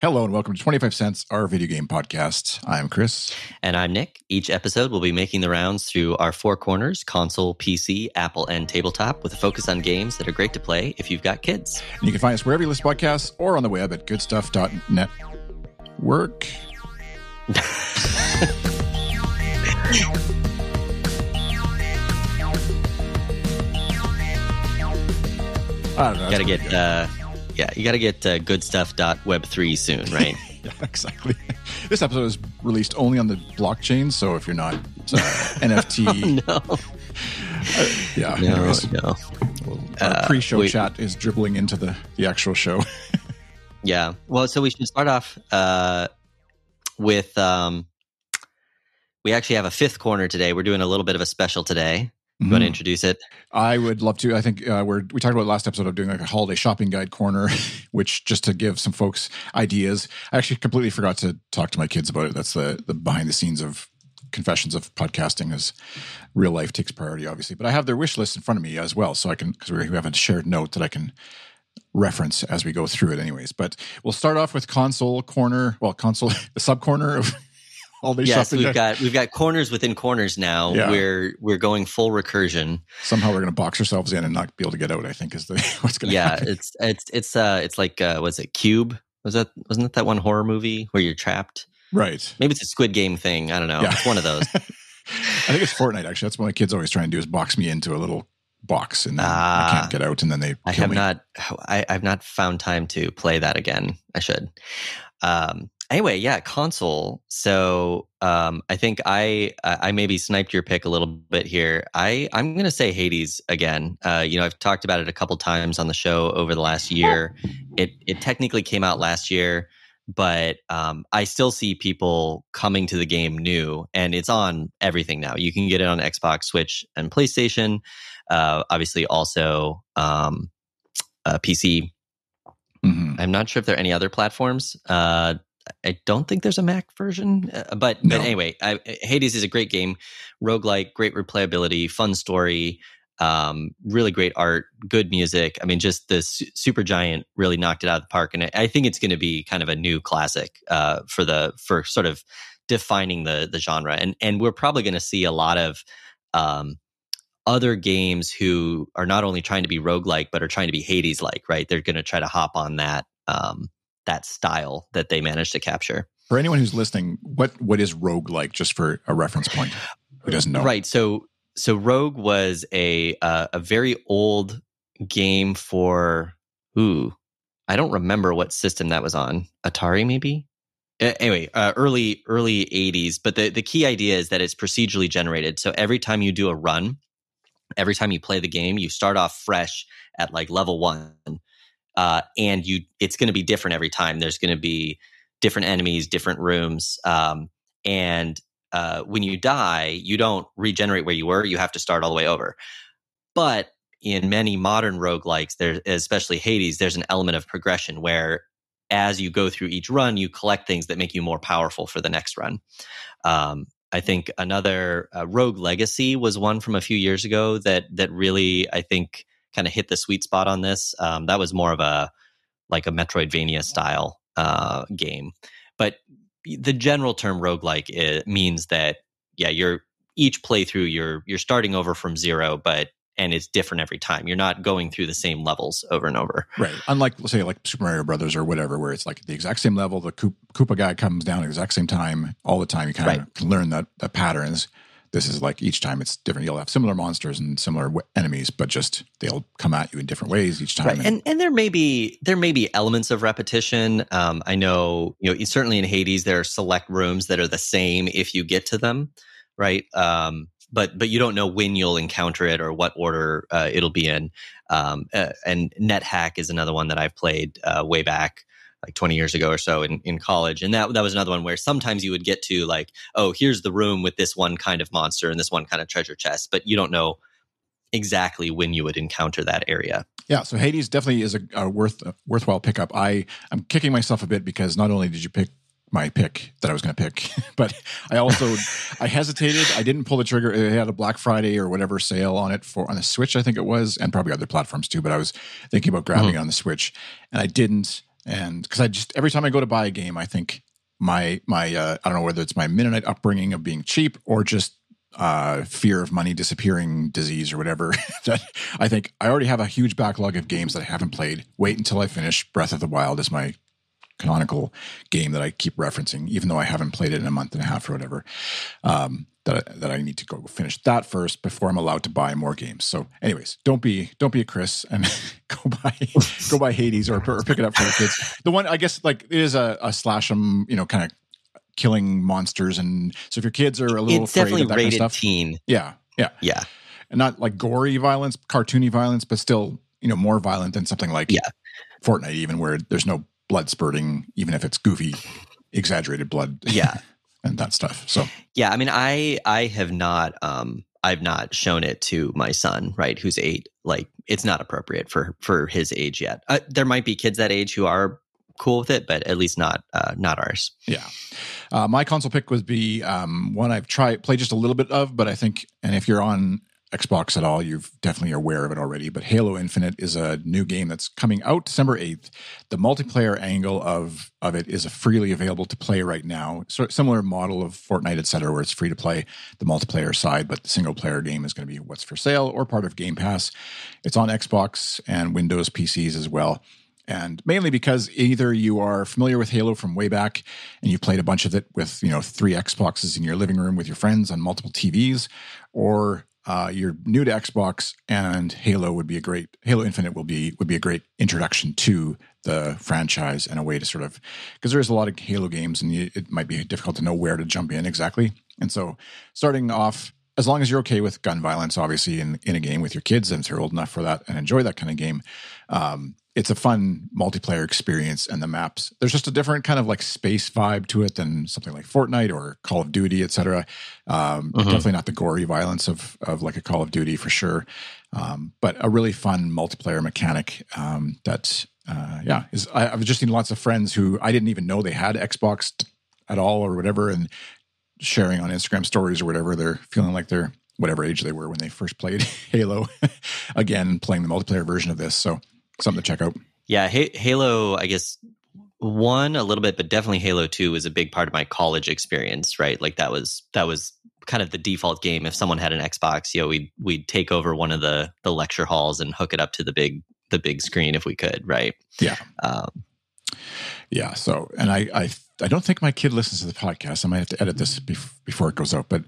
Hello and welcome to 25 Cents, our video game podcast. I'm Chris. And I'm Nick. Each episode, we'll be making the rounds through our four corners, console, PC, Apple, and tabletop, with a focus on games that are great to play if you've got kids. And you can find us wherever you listen to podcasts or on the web at goodstuff.net. Work. I don't know. Gotta get... Yeah, you got to get goodstuff.web3 soon, right? Yeah, exactly. This episode is released only on the blockchain, so if you're not NFT... No. Well, our pre-show chat is dribbling into the actual show. Yeah. Well, so we should start off with... we actually have a fifth corner today. We're doing a little bit of a special today. You want to introduce it? I would love to. I think we talked about last episode of doing like a holiday shopping guide corner, which just to give some folks ideas. I actually completely forgot to talk to my kids about it. That's the behind the scenes of confessions of podcasting, as real life takes priority, obviously. But I have their wish list in front of me as well, so I can, because we have a shared note that I can reference as we go through it anyways. But we'll start off with console corner. Well, console, the sub corner of... Yes, we've got corners within corners now. Yeah. We're going full recursion. Somehow we're going to box ourselves in and not be able to get out, I think, is what's going to happen. Yeah, it's like was it Cube? Wasn't it that one horror movie where you're trapped? Right. Maybe it's a Squid Game thing. I don't know. Yeah. It's one of those. I think it's Fortnite, actually. That's what my kids always try and do, is box me into a little box and then I can't get out, and then they kill me. I've not found time to play that again. I should. Anyway, yeah, console. So I think I maybe sniped your pick a little bit here. I'm going to say Hades again. I've talked about it a couple times on the show over the last year. It technically came out last year, but I still see people coming to the game new, and it's on everything now. You can get it on Xbox, Switch, and PlayStation. Obviously, also PC. Mm-hmm. I'm not sure if there are any other platforms. I don't think there's a Mac version, but anyway, Hades is a great game, roguelike, great replayability, fun story, really great art, good music. I mean, just this Supergiant really knocked it out of the park, and I think it's going to be kind of a new classic for sort of defining the genre, and we're probably going to see a lot of other games who are not only trying to be roguelike but are trying to be Hades-like, right? They're going to try to hop on that. That style that they managed to capture. For anyone who's listening, what is Rogue like, just for a reference point, who doesn't know? Right. So Rogue was a very old game for I don't remember what system that was on. Atari, maybe. Anyway, early 80s. But the key idea is that it's procedurally generated. So every time you do a run, every time you play the game, you start off fresh at like level one. And it's going to be different every time. There's going to be different enemies, different rooms. And when you die, you don't regenerate where you were. You have to start all the way over. But in many modern roguelikes, especially Hades, there's an element of progression where as you go through each run, you collect things that make you more powerful for the next run. I think another Rogue Legacy was one from a few years ago that really, I think, kind of hit the sweet spot on this. That was more of a Metroidvania style game, but the general term roguelike means that you're each playthrough you're starting over from zero, and it's different every time. You're not going through the same levels over and over. Right. Unlike, say, like Super Mario Brothers or whatever, where it's like the exact same level, the Koopa guy comes down at the exact same time all the time. You kind of can learn that patterns. This is like each time it's different. You'll have similar monsters and similar enemies, but just they'll come at you in different ways each time. Right. And there may be elements of repetition. I know, certainly in Hades there are select rooms that are the same if you get to them, right? But you don't know when you'll encounter it or what order it'll be in. And NetHack is another one that I've played way back, like 20 years ago or so in college. And that was another one where sometimes you would get to like, oh, here's the room with this one kind of monster and this one kind of treasure chest, but you don't know exactly when you would encounter that area. Yeah, so Hades definitely is a worthwhile pickup. I'm kicking myself a bit because not only did you pick my pick that I was going to pick, but I also, I hesitated. I didn't pull the trigger. It had a Black Friday or whatever sale on it on the Switch, I think it was, and probably other platforms too, but I was thinking about grabbing it on the Switch, and I didn't. And because I just, every time I go to buy a game, I think my I don't know whether it's my Mennonite upbringing of being cheap or just fear of money disappearing disease or whatever, that I think I already have a huge backlog of games that I haven't played. Wait until I finish Breath of the Wild is my canonical game that I keep referencing, even though I haven't played it in a month and a half or whatever, that I need to go finish that first before I'm allowed to buy more games. So anyways, don't be a Chris and go buy Hades or pick it up for the kids. The one, I guess, like, it is a slash 'em, you know, kind of killing monsters, and so if your kids are a little afraid of that kind of stuff, teen. Yeah, and not like gory violence, cartoony violence, but still, you know, more violent than something like Fortnite, even, where there's no blood spurting, even if it's goofy, exaggerated blood, and that stuff. So yeah, I mean, I have not I've not shown it to my son, right, who's 8. Like, it's not appropriate for his age yet. There might be kids that age who are cool with it, but at least not ours. Yeah. My console pick would be one I've played just a little bit of, but I think, and if you're on Xbox at all, you've definitely aware of it already, but Halo Infinite is a new game that's coming out December 8th. The multiplayer angle of it is freely available to play right now. So similar model of Fortnite, et cetera, where it's free to play the multiplayer side, but the single player game is going to be what's for sale or part of Game Pass. It's on Xbox and Windows PCs as well. And mainly because either you are familiar with Halo from way back and you've played a bunch of it with, you know, 3 Xboxes in your living room with your friends on multiple TVs, or you're new to Xbox, and Halo Infinite would be a great introduction to the franchise and a way to sort of, because there's a lot of Halo games and it might be difficult to know where to jump in exactly. And so starting off, as long as you're okay with gun violence, obviously, in a game with your kids, and if they're old enough for that and enjoy that kind of game, it's a fun multiplayer experience. And the maps, there's just a different kind of like space vibe to it than something like Fortnite or Call of Duty, et cetera. Definitely not the gory violence of like a Call of Duty for sure. But a really fun multiplayer mechanic I've just seen lots of friends who I didn't even know they had Xbox at all or whatever, and sharing on Instagram stories or whatever, they're feeling like they're whatever age they were when they first played Halo again, playing the multiplayer version of this. So something to check out. Yeah, Halo, I guess, 1 a little bit, but definitely Halo 2 was a big part of my college experience, right? Like, that was kind of the default game. If someone had an Xbox, you know, we'd take over one of the lecture halls and hook it up to the big screen if we could, right? Yeah. Yeah, so, and I don't think my kid listens to the podcast. I might have to edit this before it goes out, but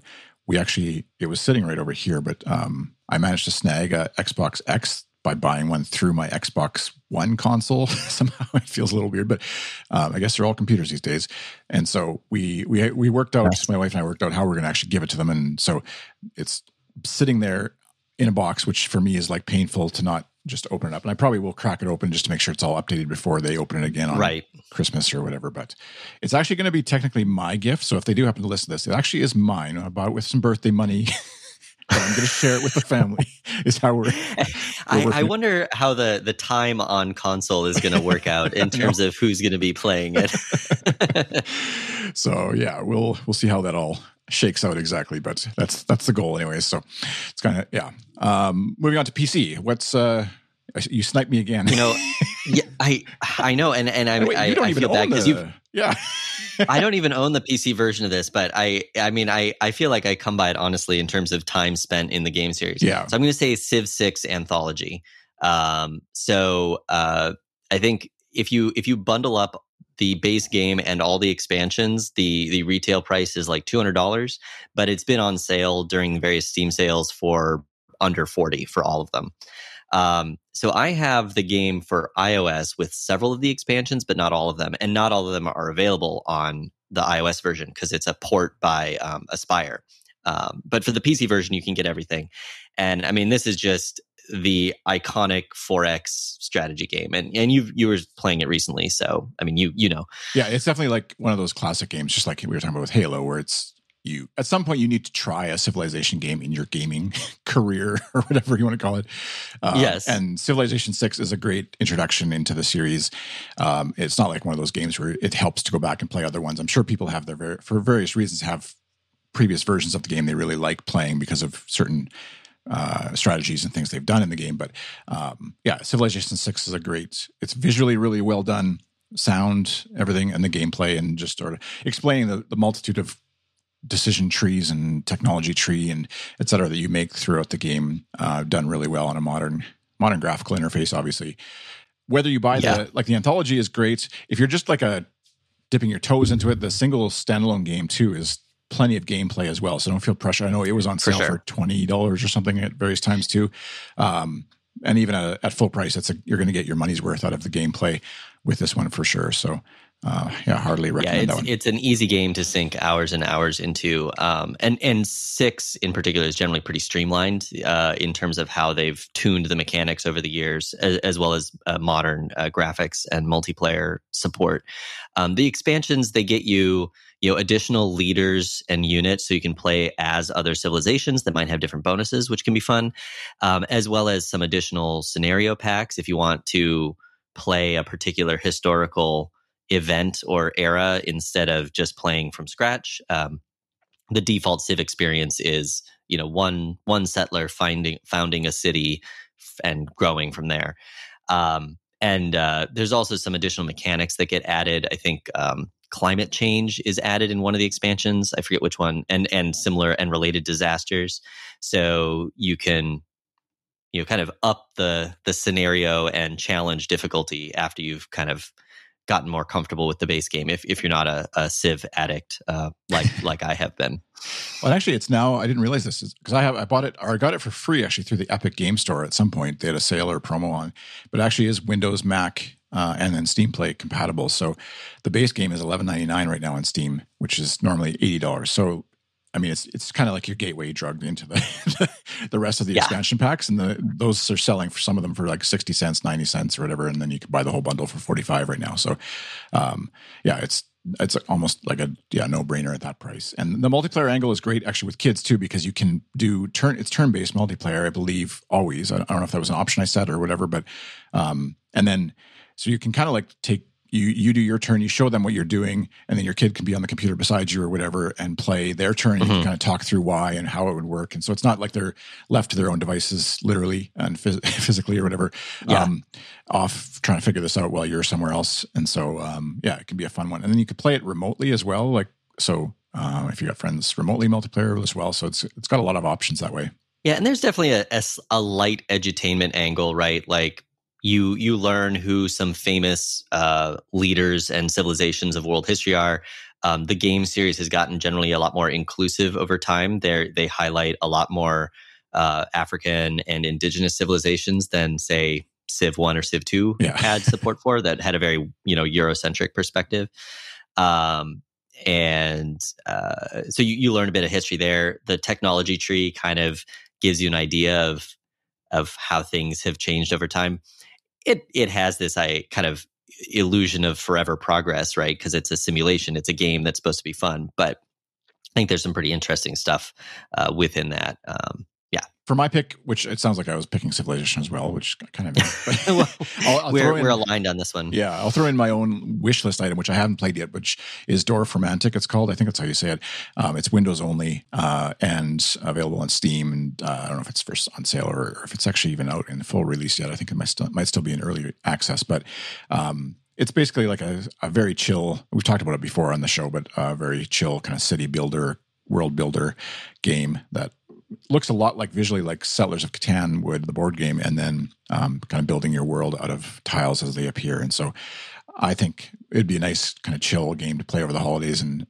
we actually, it was sitting right over here, but I managed to snag a Xbox X by buying one through my Xbox One console. Somehow it feels a little weird, but I guess they're all computers these days. And so we worked out, my wife and I worked out how we're going to actually give it to them. And so it's sitting there in a box, which for me is like painful to not just open it up. And I probably will crack it open just to make sure it's all updated before they open it again on Christmas or whatever. But it's actually going to be technically my gift. So if they do happen to listen to this, it actually is mine. I bought it with some birthday money. I'm going to share it with the family is how I wonder how the time on console is going to work out in terms of who's going to be playing it. So yeah, we'll see how that all shakes out exactly, but that's the goal anyway. So it's kind of, yeah. Moving on to PC. What's, you sniped me again. You know, yeah, I know. And I feel bad because you, yeah. I don't even own the PC version of this, but I mean, I feel like I come by it honestly in terms of time spent in the game series. Yeah. So I'm going to say Civ 6 Anthology. I think if you bundle up the base game and all the expansions, the retail price is like $200, but it's been on sale during various Steam sales for under $40 for all of them. So I have the game for iOS with several of the expansions, but not all of them. And not all of them are available on the iOS version because it's a port by Aspire. But for the PC version, you can get everything. And I mean, this is just the iconic 4X strategy game. And you were playing it recently. So, I mean, you know. Yeah, it's definitely like one of those classic games, just like we were talking about with Halo, where it's, you at some point you need to try a Civilization game in your gaming career or whatever you want to call it. Yes. And Civilization 6 is a great introduction into the series. It's not like one of those games where it helps to go back and play other ones. I'm sure people have for various reasons, have previous versions of the game they really like playing because of certain strategies and things they've done in the game. But yeah, Civilization 6 is it's visually really well done. sound, everything, and the gameplay, and just sort of explaining the multitude of decision trees and technology tree and et cetera that you make throughout the game, done really well on a modern graphical interface, obviously. Whether you buy the anthology is great. If you're just like dipping your toes into it, the single standalone game too is plenty of gameplay as well. So don't feel pressure. I know it was on sale for $20 or something at various times too. And even at full price, you're going to get your money's worth out of the gameplay with this one for sure. So hardly recommend that one. It's an easy game to sink hours and hours into. And 6 in particular is generally pretty streamlined in terms of how they've tuned the mechanics over the years, as well as modern graphics and multiplayer support. The expansions, they get you additional leaders and units, so you can play as other civilizations that might have different bonuses, which can be fun, as well as some additional scenario packs if you want to play a particular historical event or era instead of just playing from scratch. The default Civ experience is, one settler founding a city and growing from there. And there's also some additional mechanics that get added. I think climate change is added in one of the expansions. I forget which one, and similar and related disasters. So you can kind of up the scenario and challenge difficulty after you've kind of gotten more comfortable with the base game, if you're not a Civ addict like I have been. Well, actually, it's now, I didn't realize this because I got it for free actually through the Epic Game Store at some point. They had a sale or a promo on, but it actually is Windows, Mac, and then Steam Play compatible. So the base game is $11.99 right now on Steam, which is normally $80. So I mean, it's kind of like your gateway drug into the rest of the expansion packs, and those are selling for some of them for like 60 cents, 90 cents, or whatever, and then you can buy the whole bundle for 45 right now. So, it's almost like a no brainer at that price. And the multiplayer angle is great actually with kids too, because you can do turn based multiplayer, I believe, always. I don't know if that was an option I said or whatever, but and then so you can kind of like take. You do your turn, you show them what you're doing, and then your kid can be on the computer beside you or whatever and play their turn. Mm-hmm. You can kind of talk through why and how it would work. And so it's not like they're left to their own devices literally and physically or whatever, off trying to figure this out while you're somewhere else. And so, it can be a fun one. And then you could play it remotely as well. If you got friends, remotely multiplayer as well. So it's got a lot of options that way. Yeah, and there's definitely a light edutainment angle, right? Like, You learn who some famous leaders and civilizations of world history are. The game series has gotten generally a lot more inclusive over time. They highlight a lot more African and indigenous civilizations than, say, Civ 1 or Civ 2 had support for, that had a very Eurocentric perspective. So you learn a bit of history there. The technology tree kind of gives you an idea of how things have changed over time. It has this kind of illusion of forever progress, right? Because it's a simulation. It's a game that's supposed to be fun. But I think there's some pretty interesting stuff within that. For my pick, which it sounds like I was picking Civilization as well, which kind of... We're aligned on this one. Yeah, I'll throw in my own wish list item, which I haven't played yet, which is Dora Romantic, it's called. I think that's how you say it. It's Windows only and available on Steam. And I don't know if it's on sale or if it's actually even out in full release yet. I think it might still be in early access, but... it's basically like a very chill... We've talked about it before on the show, but a very chill kind of city builder, world builder game that looks a lot like visually like Settlers of Catan would, the board game, and then kind of building your world out of tiles as they appear. And so I think it'd be a nice kind of chill game to play over the holidays and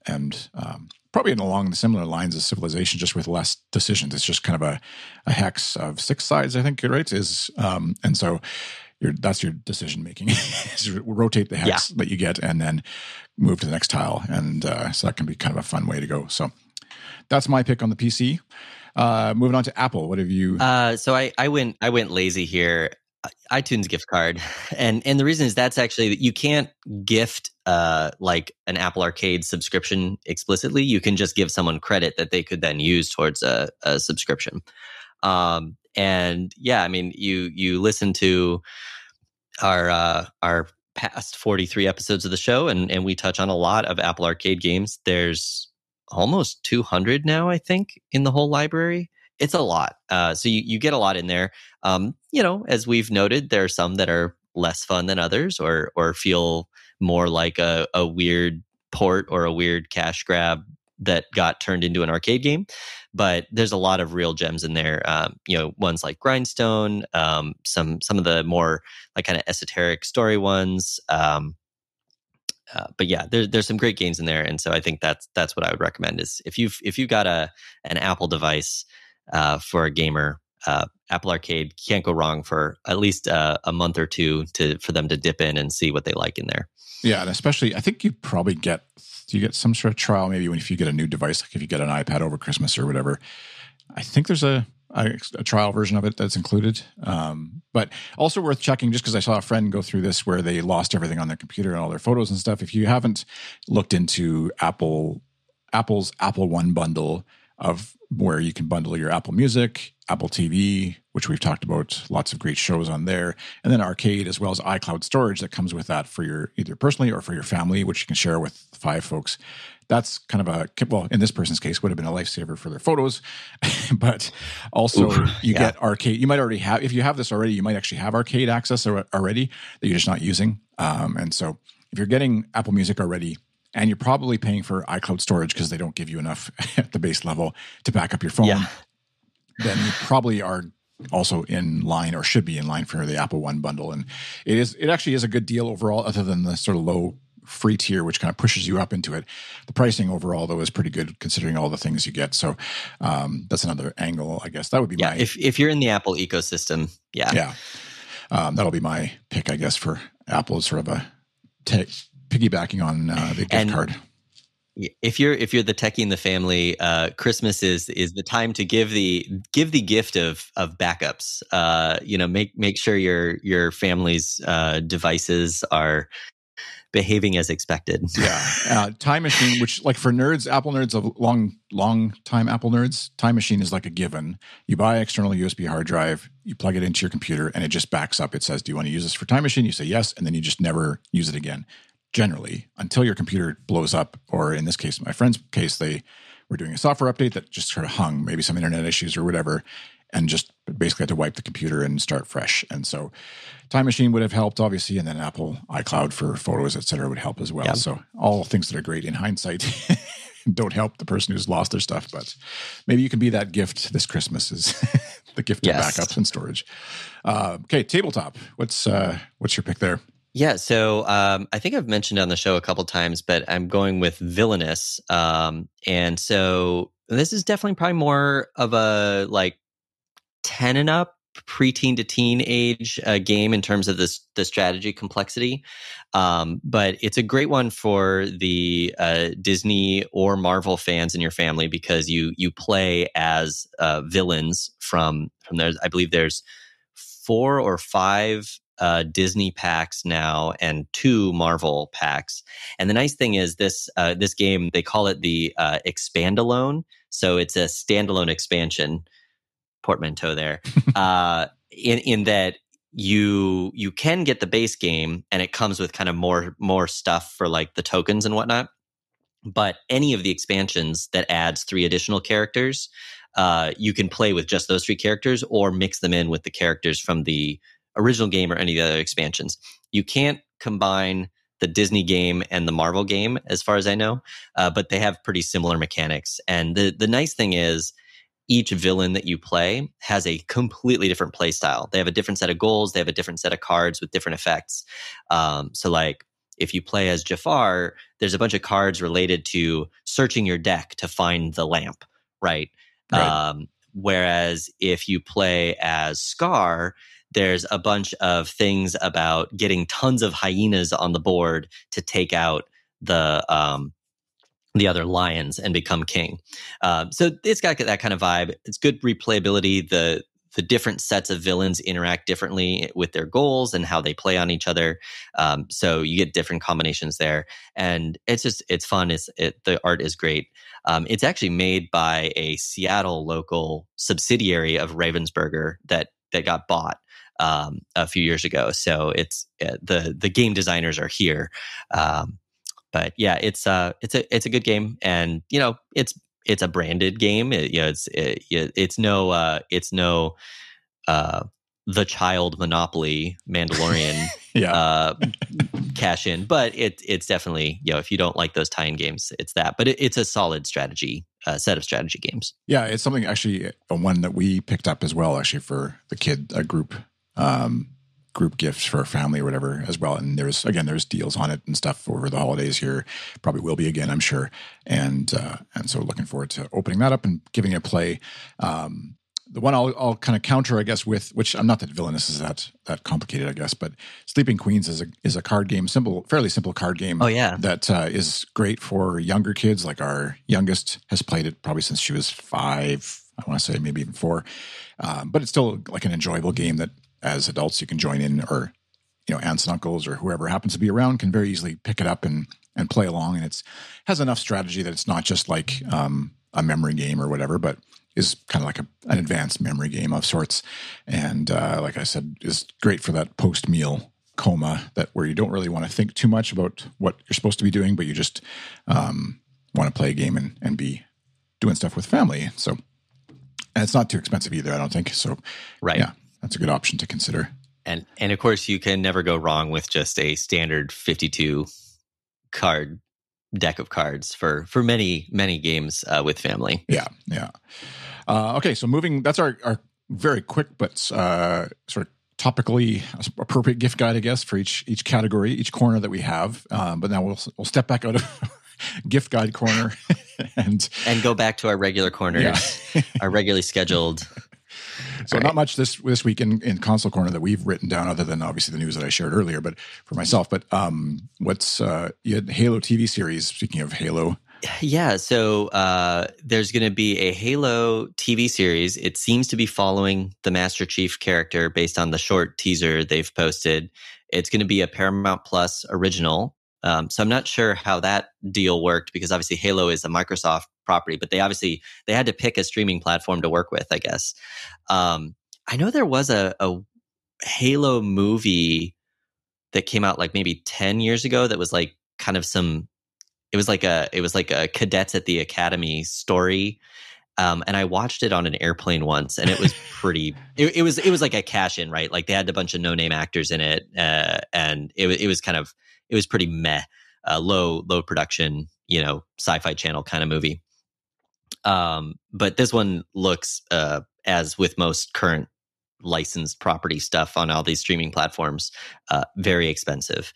probably along the similar lines as Civilization, just with less decisions. It's just kind of a hex of 6 sides, I think, right? And so that's your decision making. Rotate the hex that you get and then move to the next tile. And so that can be kind of a fun way to go. So that's my pick on the PC. Moving on to Apple, what have you? So I went lazy here. iTunes gift card, and the reason is that's actually that you can't gift like an Apple Arcade subscription explicitly. You can just give someone credit that they could then use towards a subscription. You listen to our past 43 episodes of the show, and we touch on a lot of Apple Arcade games. There's almost 200 now, I think, in the whole library. It's a lot. So you get a lot in there. As we've noted, there are some that are less fun than others or feel more like a weird port or a weird cash grab that got turned into an arcade game. But there's a lot of real gems in there. Ones like Grindstone, some of the more like kind of esoteric story ones. But yeah, there's some great games in there, and so I think that's what I would recommend is if you've got an Apple device for a gamer, Apple Arcade can't go wrong for at least a month or two for them to dip in and see what they like in there. Yeah, and especially I think you probably get some sort of trial maybe if you get a new device, like if you get an iPad over Christmas or whatever. I think there's a trial version of it that's included. But also worth checking, just because I saw a friend go through this where they lost everything on their computer and all their photos and stuff. If you haven't looked into Apple's Apple One bundle of where you can bundle your Apple Music, Apple TV, which we've talked about, lots of great shows on there, and then Arcade, as well as iCloud storage that comes with that for your either personally or for your family, which you can share with 5 folks. That's kind of in this person's case, would have been a lifesaver for their photos, but also get Arcade. You might already have, if you have this already, you might actually have Arcade access already that you're just not using. And so if you're getting Apple Music already, and you're probably paying for iCloud storage because they don't give you enough at the base level to back up your phone, then you probably are also in line or should be in line for the Apple One bundle. And it actually is a good deal overall, other than the sort of low free tier, which kind of pushes you up into it. The pricing overall, though, is pretty good considering all the things you get. So that's another angle, I guess. That would be my... If you're in the Apple ecosystem, yeah. That'll be my pick, I guess, for Apple is sort of a piggybacking on the gift card. If you're the techie in the family, Christmas is the time to give the gift of backups. Make sure your family's devices are behaving as expected. Yeah, Time Machine, which like for nerds, Apple nerds of long time Apple nerds, Time Machine is like a given. You buy an external USB hard drive, you plug it into your computer, and it just backs up. It says, "Do you want to use this for Time Machine?" You say yes, and then you just never use it again. Generally, until your computer blows up, or in this case, my friend's case, they were doing a software update that just sort of hung, maybe some internet issues or whatever, and just basically had to wipe the computer and start fresh. And so Time Machine would have helped, obviously, and then Apple iCloud for photos, et cetera, would help as well. Yep. So all things that are great in hindsight don't help the person who's lost their stuff, but maybe you can be that gift this Christmas is the gift of backups and storage. Okay, tabletop. What's your pick there? Yeah, so I think I've mentioned on the show a couple times, but I'm going with Villainous. And so this is definitely probably more of a like 10 and up, preteen to teen age game in terms of the strategy complexity. But it's a great one for the Disney or Marvel fans in your family, because you play as villains from there. I believe there's 4 or 5 Disney packs now and 2 Marvel packs. And the nice thing is this game, they call it the Expandalone. So it's a standalone expansion, portmanteau there, in that you can get the base game and it comes with kind of more stuff for like the tokens and whatnot. But any of the expansions that adds 3 additional characters, you can play with just those 3 characters or mix them in with the characters from the original game or any of the other expansions. You can't combine the Disney game and the Marvel game, as far as I know, but they have pretty similar mechanics. And the nice thing is each villain that you play has a completely different play style. They have a different set of goals. They have a different set of cards with different effects. So like if you play as Jafar, there's a bunch of cards related to searching your deck to find the lamp, right? Whereas if you play as Scar, there's a bunch of things about getting tons of hyenas on the board to take out the other lions and become king. So it's got that kind of vibe. It's good replayability. The different sets of villains interact differently with their goals and how they play on each other. So you get different combinations there, and it's fun. The art is great. It's actually made by a Seattle local subsidiary of Ravensburger that got bought a few years ago. So it's the game designers are here, but yeah, it's a good game, and you know it's a branded game. It's no the Child Monopoly Mandalorian cash in, but it's definitely, you know, if you don't like those tie-in games, it's that. But it's a solid strategy, set of strategy games. Yeah, it's something actually, one that we picked up as well, actually, for the kid, a group gifts for a family or whatever as well. And there's deals on it and stuff over the holidays here. Probably will be again, I'm sure. And so looking forward to opening that up and giving it a play. The one I'll kind of counter, I guess, with which I'm not that Villainous is that complicated, I guess, but Sleeping Queens is a card game, fairly simple card game. Oh yeah, that is great for younger kids. Like our youngest has played it probably since she was 5. I want to say maybe even 4, but it's still like an enjoyable game that as adults you can join in, or you know, aunts and uncles or whoever happens to be around can very easily pick it up and play along. And it has enough strategy that it's not just like a memory game or whatever, but is kind of like an advanced memory game of sorts. And like I said, is great for that post-meal coma where you don't really want to think too much about what you're supposed to be doing, but you just want to play a game and be doing stuff with family. So, and it's not too expensive either, I don't think. So, right. Yeah, that's a good option to consider. And of course, you can never go wrong with just a standard 52 card deck of cards for many, many games with family. Yeah, yeah. Okay, so moving, that's our very quick but sort of topically appropriate gift guide, I guess, for each category, each corner that we have. But now we'll step back out of gift guide corner and go back to our regular corners, yeah. Our regularly scheduled. So right. Not much this week in console corner that we've written down, other than obviously the news that I shared earlier. But for myself, what's you had Halo TV series? Speaking of Halo, yeah. So there's going to be a Halo TV series. It seems to be following the Master Chief character based on the short teaser they've posted. It's going to be a Paramount Plus original. So I'm not sure how that deal worked, because obviously Halo is a Microsoft property, but they had to pick a streaming platform to work with, I guess. I know there was a Halo movie that came out like maybe 10 years ago that was like kind of it was like a cadets at the academy story. And I watched it on an airplane once, and it was pretty. it was like a cash in, right? Like they had a bunch of no name actors in it, and it was pretty meh, low production, you know, sci-fi channel kind of movie. But this one looks, as with most current licensed property stuff on all these streaming platforms, very expensive.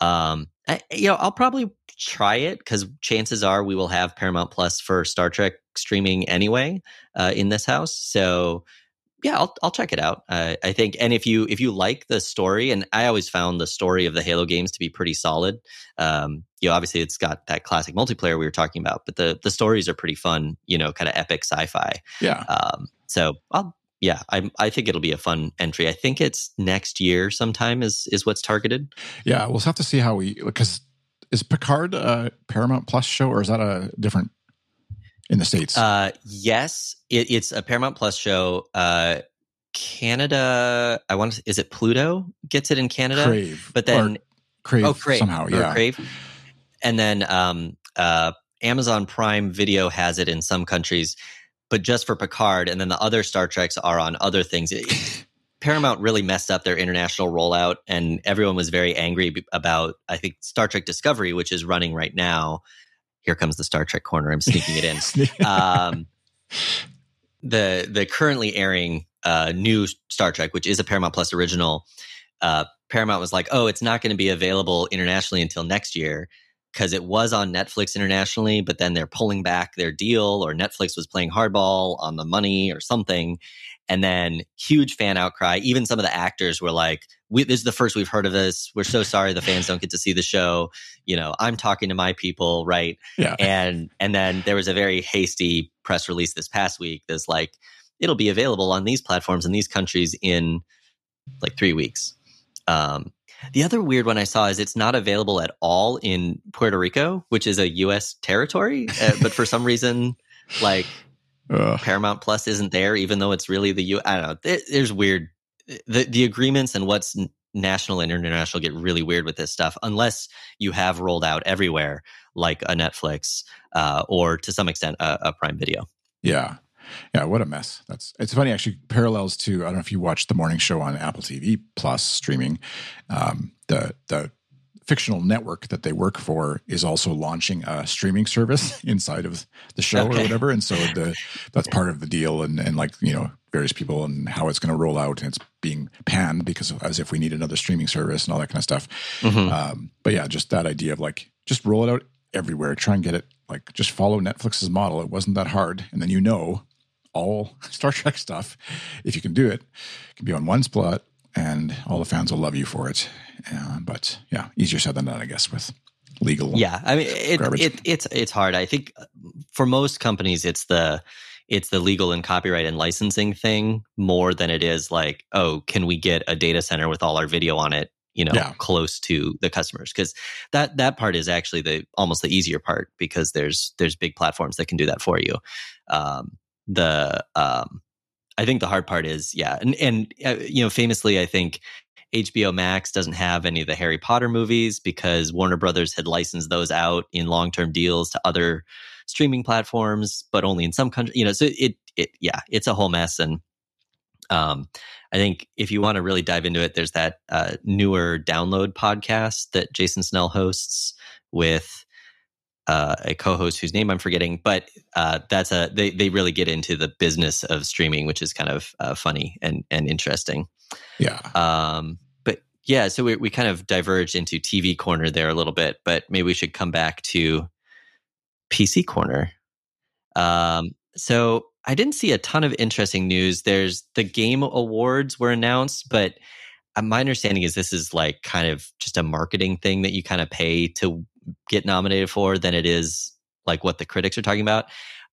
I'll probably try it, because chances are we will have Paramount Plus for Star Trek streaming anyway, in this house. So yeah, I'll check it out. I think, and if you like the story, and I always found the story of the Halo games to be pretty solid. You know, obviously it's got that classic multiplayer we were talking about, but the stories are pretty fun. You know, kind of epic sci-fi. Yeah. I think it'll be a fun entry. I think it's next year sometime is what's targeted. Yeah, we'll have to see how because is Picard a Paramount Plus show, or is that a different? In the States, yes, it's a Paramount Plus show. Canada, is it Pluto gets it in Canada? Crave, but then Crave somehow, yeah. Crave, and then Amazon Prime Video has it in some countries, but just for Picard, and then the other Star Treks are on other things. Paramount really messed up their international rollout, and everyone was very angry about, I think, Star Trek Discovery, which is running right now. Here comes the Star Trek corner. I'm sneaking it in. The currently airing new Star Trek, which is a Paramount Plus original, Paramount was like, oh, it's not going to be available internationally until next year, because it was on Netflix internationally, but then they're pulling back their deal, or Netflix was playing hardball on the money or something. And then huge fan outcry. Even some of the actors were like, this is the first we've heard of this. We're so sorry the fans don't get to see the show. You know, I'm talking to my people, right? Yeah. And then there was a very hasty press release this past week that's like, it'll be available on these platforms in these countries in like 3 weeks. The other weird one I saw is it's not available at all in Puerto Rico, which is a U.S. territory. But for some reason, like... Paramount Plus isn't there, even though it's really the I don't know. There's weird. The agreements and what's national and international get really weird with this stuff, unless you have rolled out everywhere, like a Netflix or to some extent a Prime Video. Yeah. Yeah, what a mess. It's funny, actually, parallels to, I don't know if you watched the morning show on Apple TV Plus streaming, the fictional network that they work for is also launching a streaming service inside of the show or whatever. And so that's part of the deal and like, you know, various people and how it's going to roll out, and it's being panned because as if we need another streaming service and all that kind of stuff. Mm-hmm. But yeah, just that idea of like, just roll it out everywhere. Try and get it, like just follow Netflix's model. It wasn't that hard. And then, you know, all Star Trek stuff, if you can do it, can be on one spot and all the fans will love you for it. But yeah, easier said than done, I guess, with legal. Yeah, I mean, it's hard. I think for most companies, it's the legal and copyright and licensing thing more than it is like, oh, can we get a data center with all our video on it, you know, close to the customers? Because that part is actually almost the easier part, because there's big platforms that can do that for you. I think the hard part is, you know, famously, I think HBO Max doesn't have any of the Harry Potter movies because Warner Brothers had licensed those out in long-term deals to other streaming platforms, but only in some countries, you know, so it's a whole mess. And I think if you want to really dive into it, there's that newer Download podcast that Jason Snell hosts with a co-host whose name I'm forgetting, but they really get into the business of streaming, which is kind of funny and interesting. Yeah. But yeah, so we kind of diverged into TV corner there a little bit, but maybe we should come back to PC corner. So I didn't see a ton of interesting news. There's the Game Awards were announced, but my understanding is this is like kind of just a marketing thing that you kind of pay to get nominated for than it is like what the critics are talking about.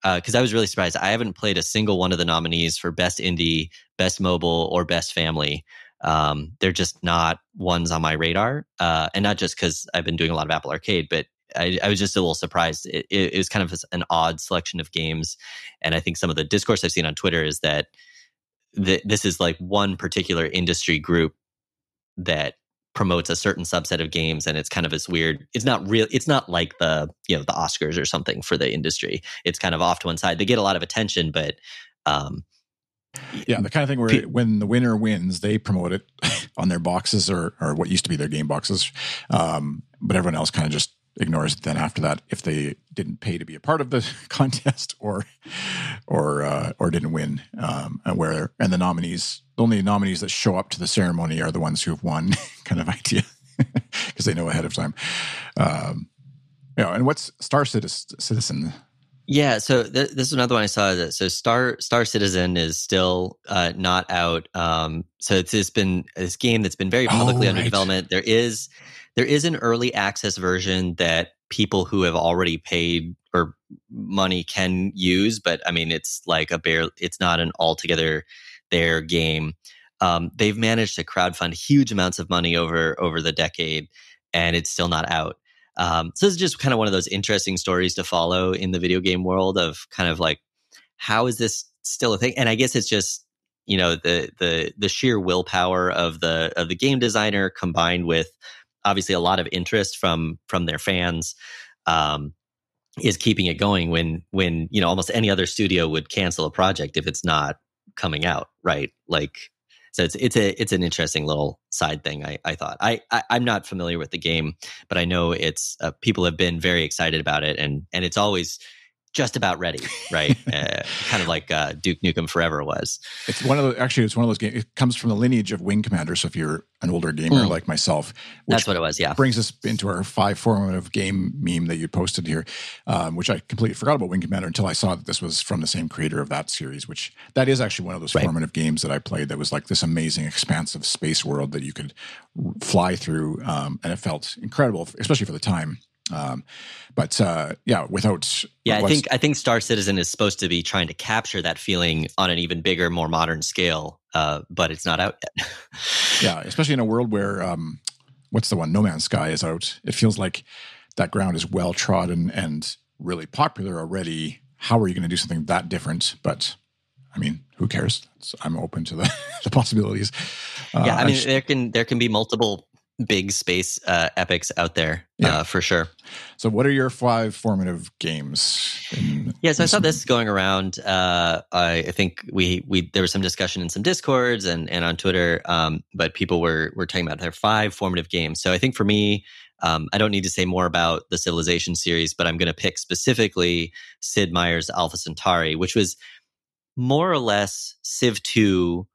Because I was really surprised. I haven't played a single one of the nominees for Best Indie, Best Mobile, or Best Family. They're just not ones on my radar. And not just because I've been doing a lot of Apple Arcade, but I was just a little surprised. It was kind of an odd selection of games. And I think some of the discourse I've seen on Twitter is that this is like one particular industry group that promotes a certain subset of games, and it's kind of this weird, it's not real, it's not like the, you know, the Oscars or something for the industry. It's kind of off to one side. They get a lot of attention, but yeah, the kind of thing where when the winner wins, they promote it on their boxes or what used to be their game boxes, but everyone else kind of just ignores it then after that if they didn't pay to be a part of the contest or didn't win. And the nominees, the only nominees that show up to the ceremony are the ones who have won, kind of idea, because they know ahead of time. You know, and what's Star Citizen? Yeah, so this is another one I saw. So Star Citizen is still not out. So it's been this game that's been very publicly under development. There is an early access version that people who have already paid or money can use, but I mean, it's like it's not an altogether their game. They've managed to crowdfund huge amounts of money over the decade, and it's still not out. So this is just kind of one of those interesting stories to follow in the video game world of kind of like, how is this still a thing? And I guess it's just, you know, the sheer willpower of the game designer combined with obviously a lot of interest from their fans, is keeping it going when, you know, almost any other studio would cancel a project if it's not coming out, right? Like, so it's an interesting little side thing. I thought I'm not familiar with the game, but I know it's people have been very excited about it, and it's always just about ready, right? Kind of like Duke Nukem Forever was. It's one of those games. It comes from the lineage of Wing Commander. So if you're an older gamer like myself, that's what it was. Yeah, brings us into our five formative game meme that you posted here, which I completely forgot about Wing Commander until I saw that this was from the same creator of that series. Which that is actually one of those formative games that I played. That was like this amazing, expansive space world that you could fly through, and it felt incredible, especially for the time. I think Star Citizen is supposed to be trying to capture that feeling on an even bigger, more modern scale, but it's not out yet. Yeah, especially in a world where what's the one? No Man's Sky is out. It feels like that ground is well trodden and really popular already. How are you going to do something that different? But I mean, who cares? I'm open to the, the possibilities. Yeah, I mean, there can be multiple big space epics out there, for sure. So what are your five formative games? So I saw this going around. I think we there was some discussion in some Discords and on Twitter, but people were talking about their five formative games. So I think for me, I don't need to say more about the Civilization series, but I'm going to pick specifically Sid Meier's Alpha Centauri, which was more or less Civ 2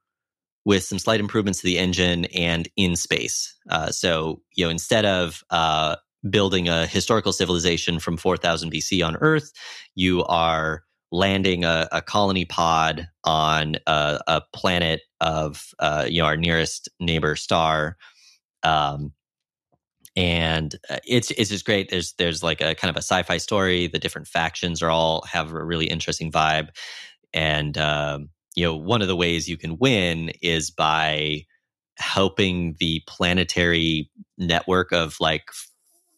with some slight improvements to the engine and in space. So, you know, instead of building a historical civilization from 4000 BC on Earth, you are landing a colony pod on a planet of you know, our nearest neighbor star. And it's just great. There's like a kind of a sci-fi story. The different factions are all have a really interesting vibe. And you know, one of the ways you can win is by helping the planetary network of like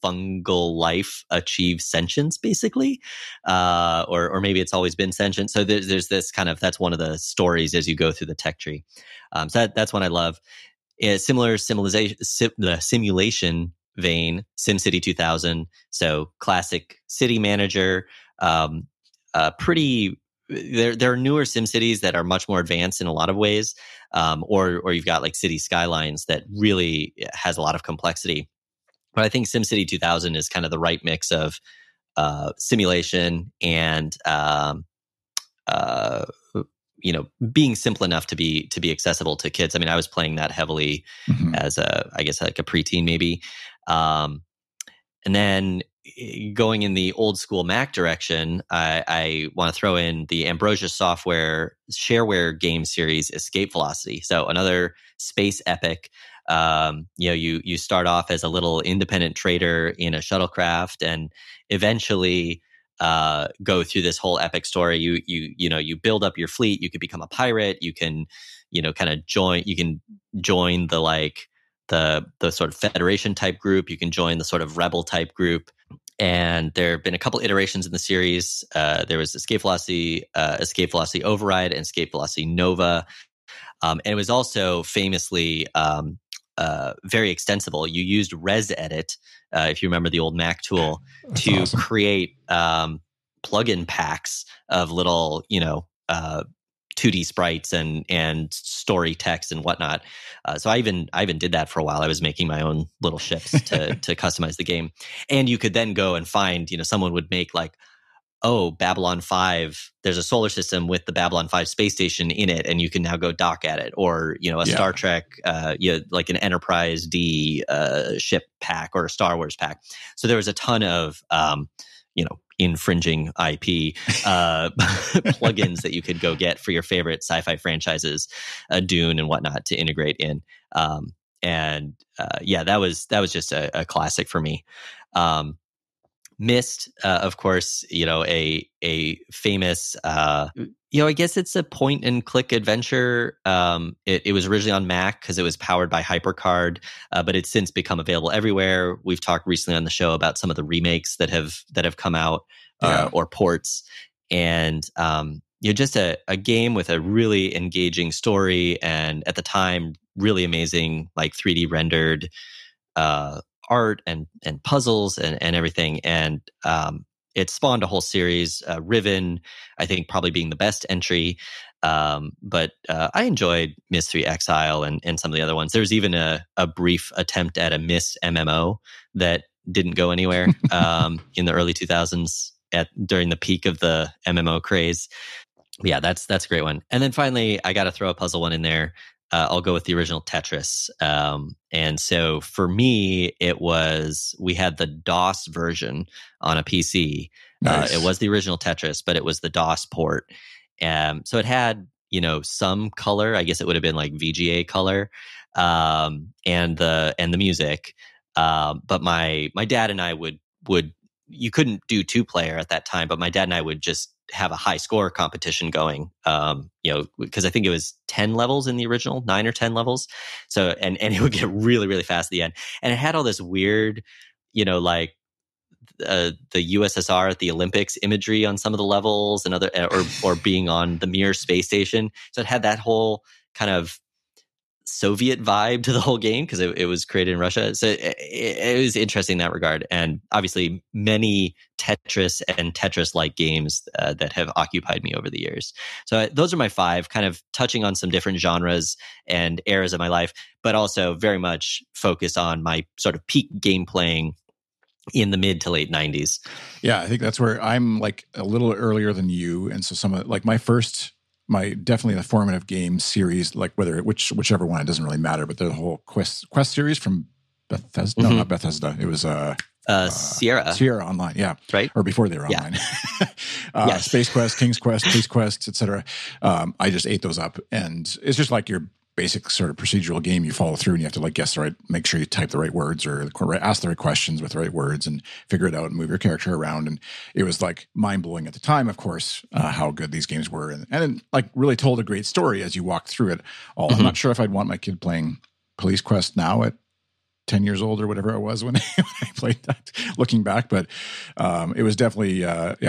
fungal life achieve sentience, basically, or maybe it's always been sentient. So there's this kind of, that's one of the stories as you go through the tech tree. So that's one I love. Similar simulation vein, SimCity 2000. So classic city manager, pretty. There are newer sim cities that are much more advanced in a lot of ways, or you've got like City Skylines that really has a lot of complexity. But I think SimCity 2000 is kind of the right mix of simulation and you know, being simple enough to be accessible to kids. I mean, I was playing that heavily as I guess like a preteen maybe, and then going in the old school Mac direction, I want to throw in the Ambrosia Software shareware game series Escape Velocity. So another space epic. You know, you start off as a little independent trader in a shuttlecraft, and eventually go through this whole epic story. You build up your fleet. You could become a pirate. You can, you know, kind of join. You can join the like the sort of Federation type group. You can join the sort of rebel type group. And there have been a couple iterations in the series. There was Escape Velocity Override, and Escape Velocity Nova. And it was also famously very extensible. You used ResEdit, if you remember the old Mac tool, to create plugin packs of little, you know, 2D sprites and story text and whatnot. So I even did that for a while. I was making my own little ships to customize the game. And you could then go and find, you know, someone would make like, oh, Babylon 5, there's a solar system with the Babylon 5 space station in it, and you can now go dock at it. Or, you know, a Star Trek, you know, like an Enterprise D ship pack or a Star Wars pack. So there was a ton of, you know, infringing IP plugins that you could go get for your favorite sci-fi franchises, Dune and whatnot, to integrate in. Yeah, that was just a classic for me. Myst, of course, you know, a famous, you know, I guess it's a point and click adventure. It was originally on Mac because it was powered by HyperCard, but it's since become available everywhere. We've talked recently on the show about some of the remakes that have come out or ports, and you know, just a game with a really engaging story, and at the time, really amazing like 3D rendered art and puzzles and everything. And it spawned a whole series, Riven, I think probably being the best entry. But I enjoyed Myst 3 Exile and some of the other ones. There was even a brief attempt at a Myst MMO that didn't go anywhere in the early 2000s during the peak of the MMO craze. Yeah, that's a great one. And then finally, I got to throw a puzzle one in there. I'll go with the original Tetris. And so for me, it was, we had the DOS version on a PC. Nice. It was the original Tetris, but it was the DOS port. So it had, you know, some color. I guess it would have been like VGA color, and the music. But my dad and I would you couldn't do 2-player at that time, but my dad and I would just have a high score competition going, you know, because I think it was 10 levels in the original, 9 or 10 levels. So, and it would get really, really fast at the end. And it had all this weird, you know, like the USSR at the Olympics imagery on some of the levels and other, or being on the Mir space station. So it had that whole kind of Soviet vibe to the whole game because it was created in Russia. So it was interesting in that regard. And obviously many Tetris and Tetris-like games that have occupied me over the years. So those are my 5, kind of touching on some different genres and eras of my life, but also very much focused on my sort of peak game playing in the mid to late 90s. Yeah, I think that's where I'm like a little earlier than you. And so some of like my definitely the formative game series, like whichever one, it doesn't really matter, but the whole Quest series from Bethesda. Mm-hmm. No, not Bethesda. It was Sierra Online, yeah. Right? Or before they were online. Yes. Space Quest, King's Quest, Space Quest, etc. I just ate those up. And it's just like your basic sort of procedural game. You follow through and you have to like guess the right, make sure you type the right words or ask the right questions with the right words and figure it out and move your character around. And it was like mind-blowing at the time, of course, how good these games were. And like really told a great story as you walked through it all. Mm-hmm. I'm not sure if I'd want my kid playing Police Quest now at 10 years old or whatever I was when I played that, looking back. But it was definitely, and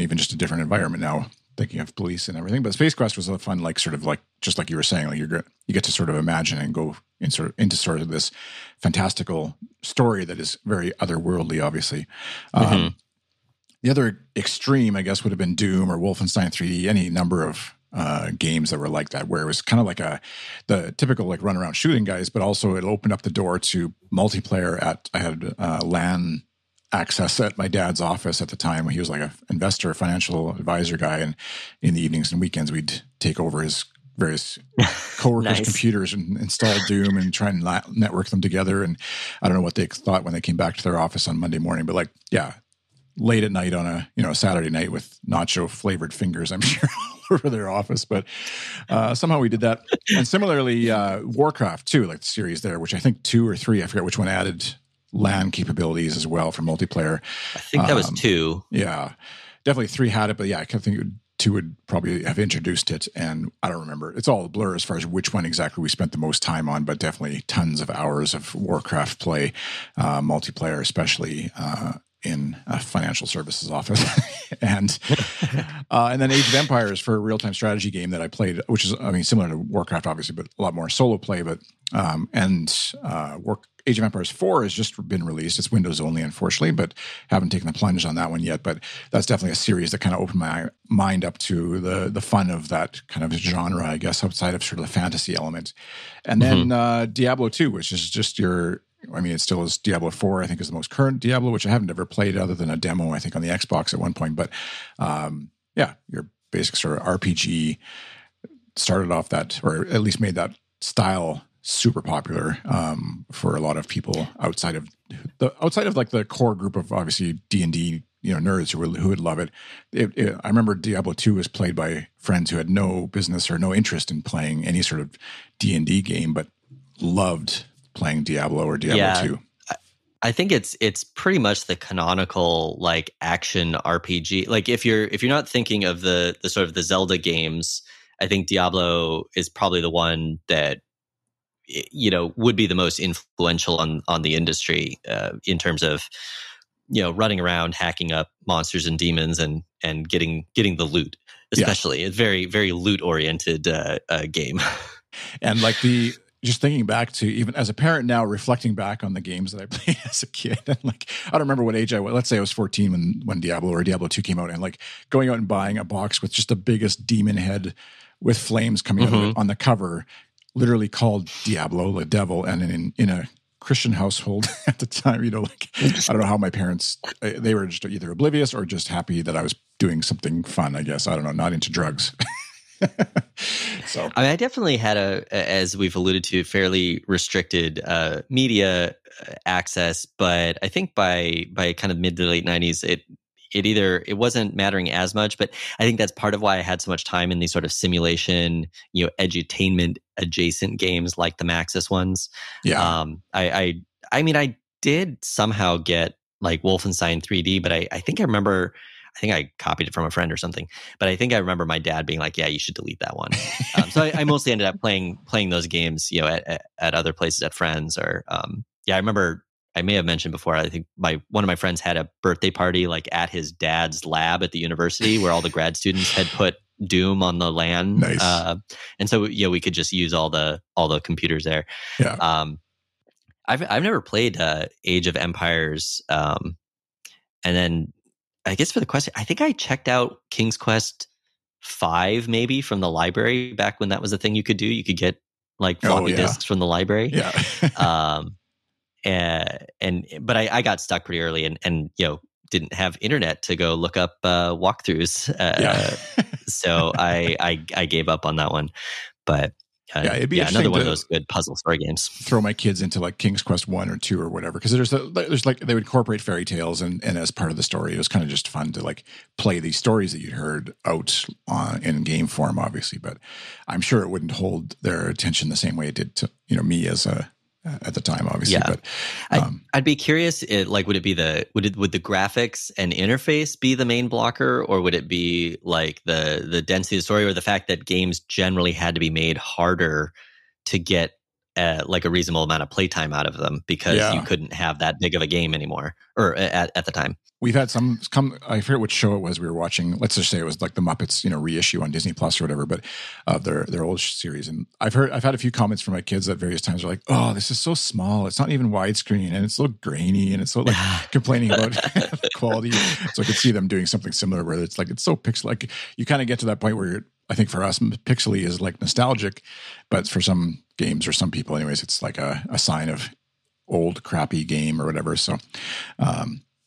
even just a different environment now, thinking of police and everything. But Space Quest was a fun, like, sort of like, just like you were saying, like you get to sort of imagine and go in sort of, into sort of this fantastical story that is very otherworldly, obviously. Mm-hmm. The other extreme, I guess, would have been Doom or Wolfenstein 3D, any number of games that were like that, where it was kind of like the typical like run around shooting guys, but also it opened up the door to multiplayer. I had LAN access at my dad's office at the time. He was like an investor, financial advisor guy, and in the evenings and weekends we'd take over his various coworkers' nice. Computers and install Doom and try and network them together. And I don't know what they thought when they came back to their office on Monday morning, but like, yeah, late at night on a Saturday night with nacho flavored fingers, I'm sure. Over their office, but somehow we did that. And similarly, Warcraft 2, like the series there, which I think 2 or 3, I forget which one, added LAN capabilities as well for multiplayer. I think that was 2. Yeah, definitely 3 had it, but yeah, I think 2 would probably have introduced it. And I don't remember; it's all a blur as far as which one exactly we spent the most time on, but definitely tons of hours of Warcraft play, multiplayer especially. In a financial services office. and then Age of Empires for a real-time strategy game that I played, which is, I mean, similar to Warcraft, obviously, but a lot more solo play. But Age of Empires 4 has just been released. It's Windows only, unfortunately, but haven't taken the plunge on that one yet. But that's definitely a series that kind of opened my mind up to the fun of that kind of genre, I guess, outside of sort of the fantasy element. And then Diablo 2, which is just your... I mean, it still is Diablo 4, I think, is the most current Diablo, which I haven't ever played other than a demo, I think, on the Xbox at one point. But your basic sort of RPG started off that, or at least made that style super popular for a lot of people outside of like the core group of obviously D&D nerds who would love it. I remember Diablo 2 was played by friends who had no business or no interest in playing any sort of D&D game, but loved playing Diablo or Diablo 2. I think it's pretty much the canonical like action RPG. Like if you're not thinking of the sort of the Zelda games, I think Diablo is probably the one that would be the most influential on the industry in terms of running around hacking up monsters and demons and getting the loot, especially a very very loot oriented game. And like the just thinking back to, even as a parent now, reflecting back on the games that I played as a kid. And like, I don't remember what age I was. Let's say I was 14 when Diablo or Diablo 2 came out, and like going out and buying a box with just the biggest demon head with flames coming out of it on the cover, literally called Diablo, the devil. And in a Christian household at the time, like, I don't know how my parents, they were just either oblivious or just happy that I was doing something fun, I guess. I don't know, not into drugs. So I mean, I definitely had as we've alluded to, fairly restricted media access, but I think by kind of mid to late 90s, it wasn't mattering as much. But I think that's part of why I had so much time in these sort of simulation, edutainment adjacent games like the Maxis ones. Yeah. I did somehow get like Wolfenstein 3D, but I think I copied it from a friend or something, but I think I remember my dad being like, "Yeah, you should delete that one." So I mostly ended up playing those games, at other places, at friends, or I remember I may have mentioned before. I think one of my friends had a birthday party like at his dad's lab at the university, where all the grad students had put Doom on the LAN, nice. And so we could just use all the computers there. Yeah. I've never played Age of Empires, and then. I guess for the question, I think I checked out King's Quest 5 maybe from the library back when that was a thing you could do. You could get like floppy disks from the library. Yeah. But I got stuck pretty early and you know, didn't have internet to go look up walkthroughs. So I gave up on that one. But it'd be another one of those good puzzle story games. Throw my kids into like King's Quest 1 or 2 or whatever, because there's like they would incorporate fairy tales and as part of the story. It was kind of just fun to like play these stories that you'd heard out on, in game form, obviously. But I'm sure it wouldn't hold their attention the same way it did to, you know, me as a at the time, obviously. Yeah. But I'd be curious. Would the graphics and interface be the main blocker, or would it be like the density of the story, or the fact that games generally had to be made harder to get like a reasonable amount of playtime out of them because you couldn't have that big of a game anymore, or at the time. We've had some come. I forget which show it was we were watching. Let's just say it was like the Muppets, you know, reissue on Disney Plus or whatever, but of their old series. And I've had a few comments from my kids at various times. They're like, "Oh, this is so small. It's not even widescreen, and it's so grainy, and it's so like complaining about the quality." So I could see them doing something similar where it's like it's so pixel. Like you kind of get to that point where you're, I think for us, pixely is like nostalgic, but for some games or some people, anyways, it's like a sign of old crappy game or whatever. So.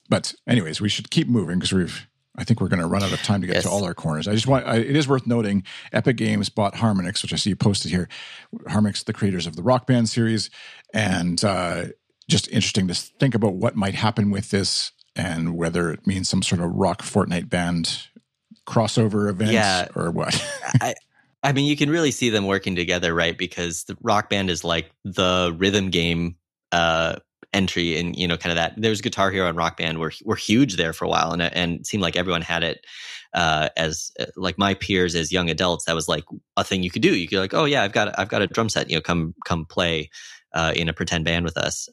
But anyways, we should keep moving because I think we're going to run out of time to get to all our corners. It is worth noting, Epic Games bought Harmonix, which I see you posted here. Harmonix, the creators of the Rock Band series. And just interesting to think about what might happen with this and whether it means some sort of rock Fortnite band crossover event or what. I mean, you can really see them working together, right? Because the Rock Band is like the rhythm game entry, and you know, kind of that. There was Guitar Hero and Rock Band were huge there for a while, and it seemed like everyone had it as like my peers as young adults. That was like a thing you could do. You could like, oh yeah, I've got a drum set. You know, come play in a pretend band with us.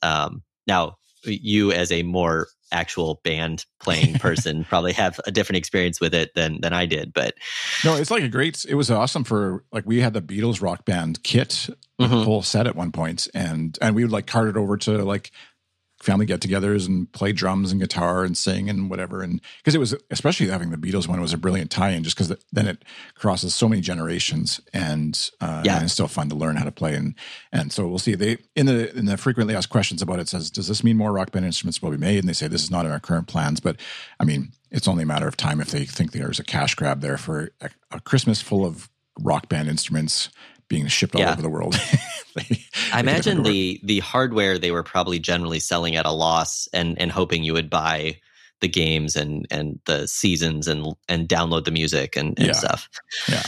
Now you as a more actual band playing person probably have a different experience with it than I did, but no, it's like it was awesome for like, we had the Beatles Rock Band kit, the whole set at one point, and we would like cart it over to like family get-togethers and play drums and guitar and sing and whatever. And because it was, especially having the Beatles one was a brilliant tie-in, just because then it crosses so many generations, and it's still fun to learn how to play. And so we'll see. They in the frequently asked questions about it says, does this mean more Rock Band instruments will be made? And they say this is not in our current plans, but I mean, it's only a matter of time if they think there's a cash grab there for a Christmas full of Rock Band instruments being shipped all over the world. I imagine the hardware they were probably generally selling at a loss and hoping you would buy the games and the seasons and download the music and stuff. Yeah.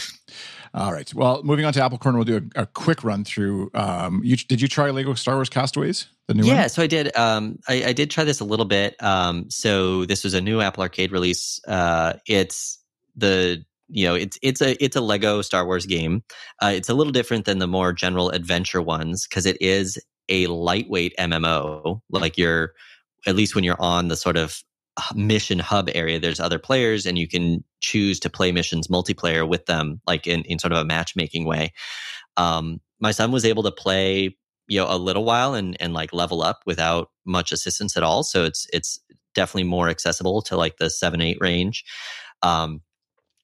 All right. Well, moving on to Apple Corner, we'll do a quick run through. Did you try Lego Star Wars Castaways? The new one? Yeah, so I did. I did try this a little bit. So this was a new Apple Arcade release. It's a Lego Star Wars game. It's a little different than the more general adventure ones because it is a lightweight MMO. Like you're, at least when you're on the sort of mission hub area, there's other players and you can choose to play missions multiplayer with them, like in sort of a matchmaking way. My son was able to play, you know, a little while and like level up without much assistance at all. So it's definitely more accessible to like the 7-8 range.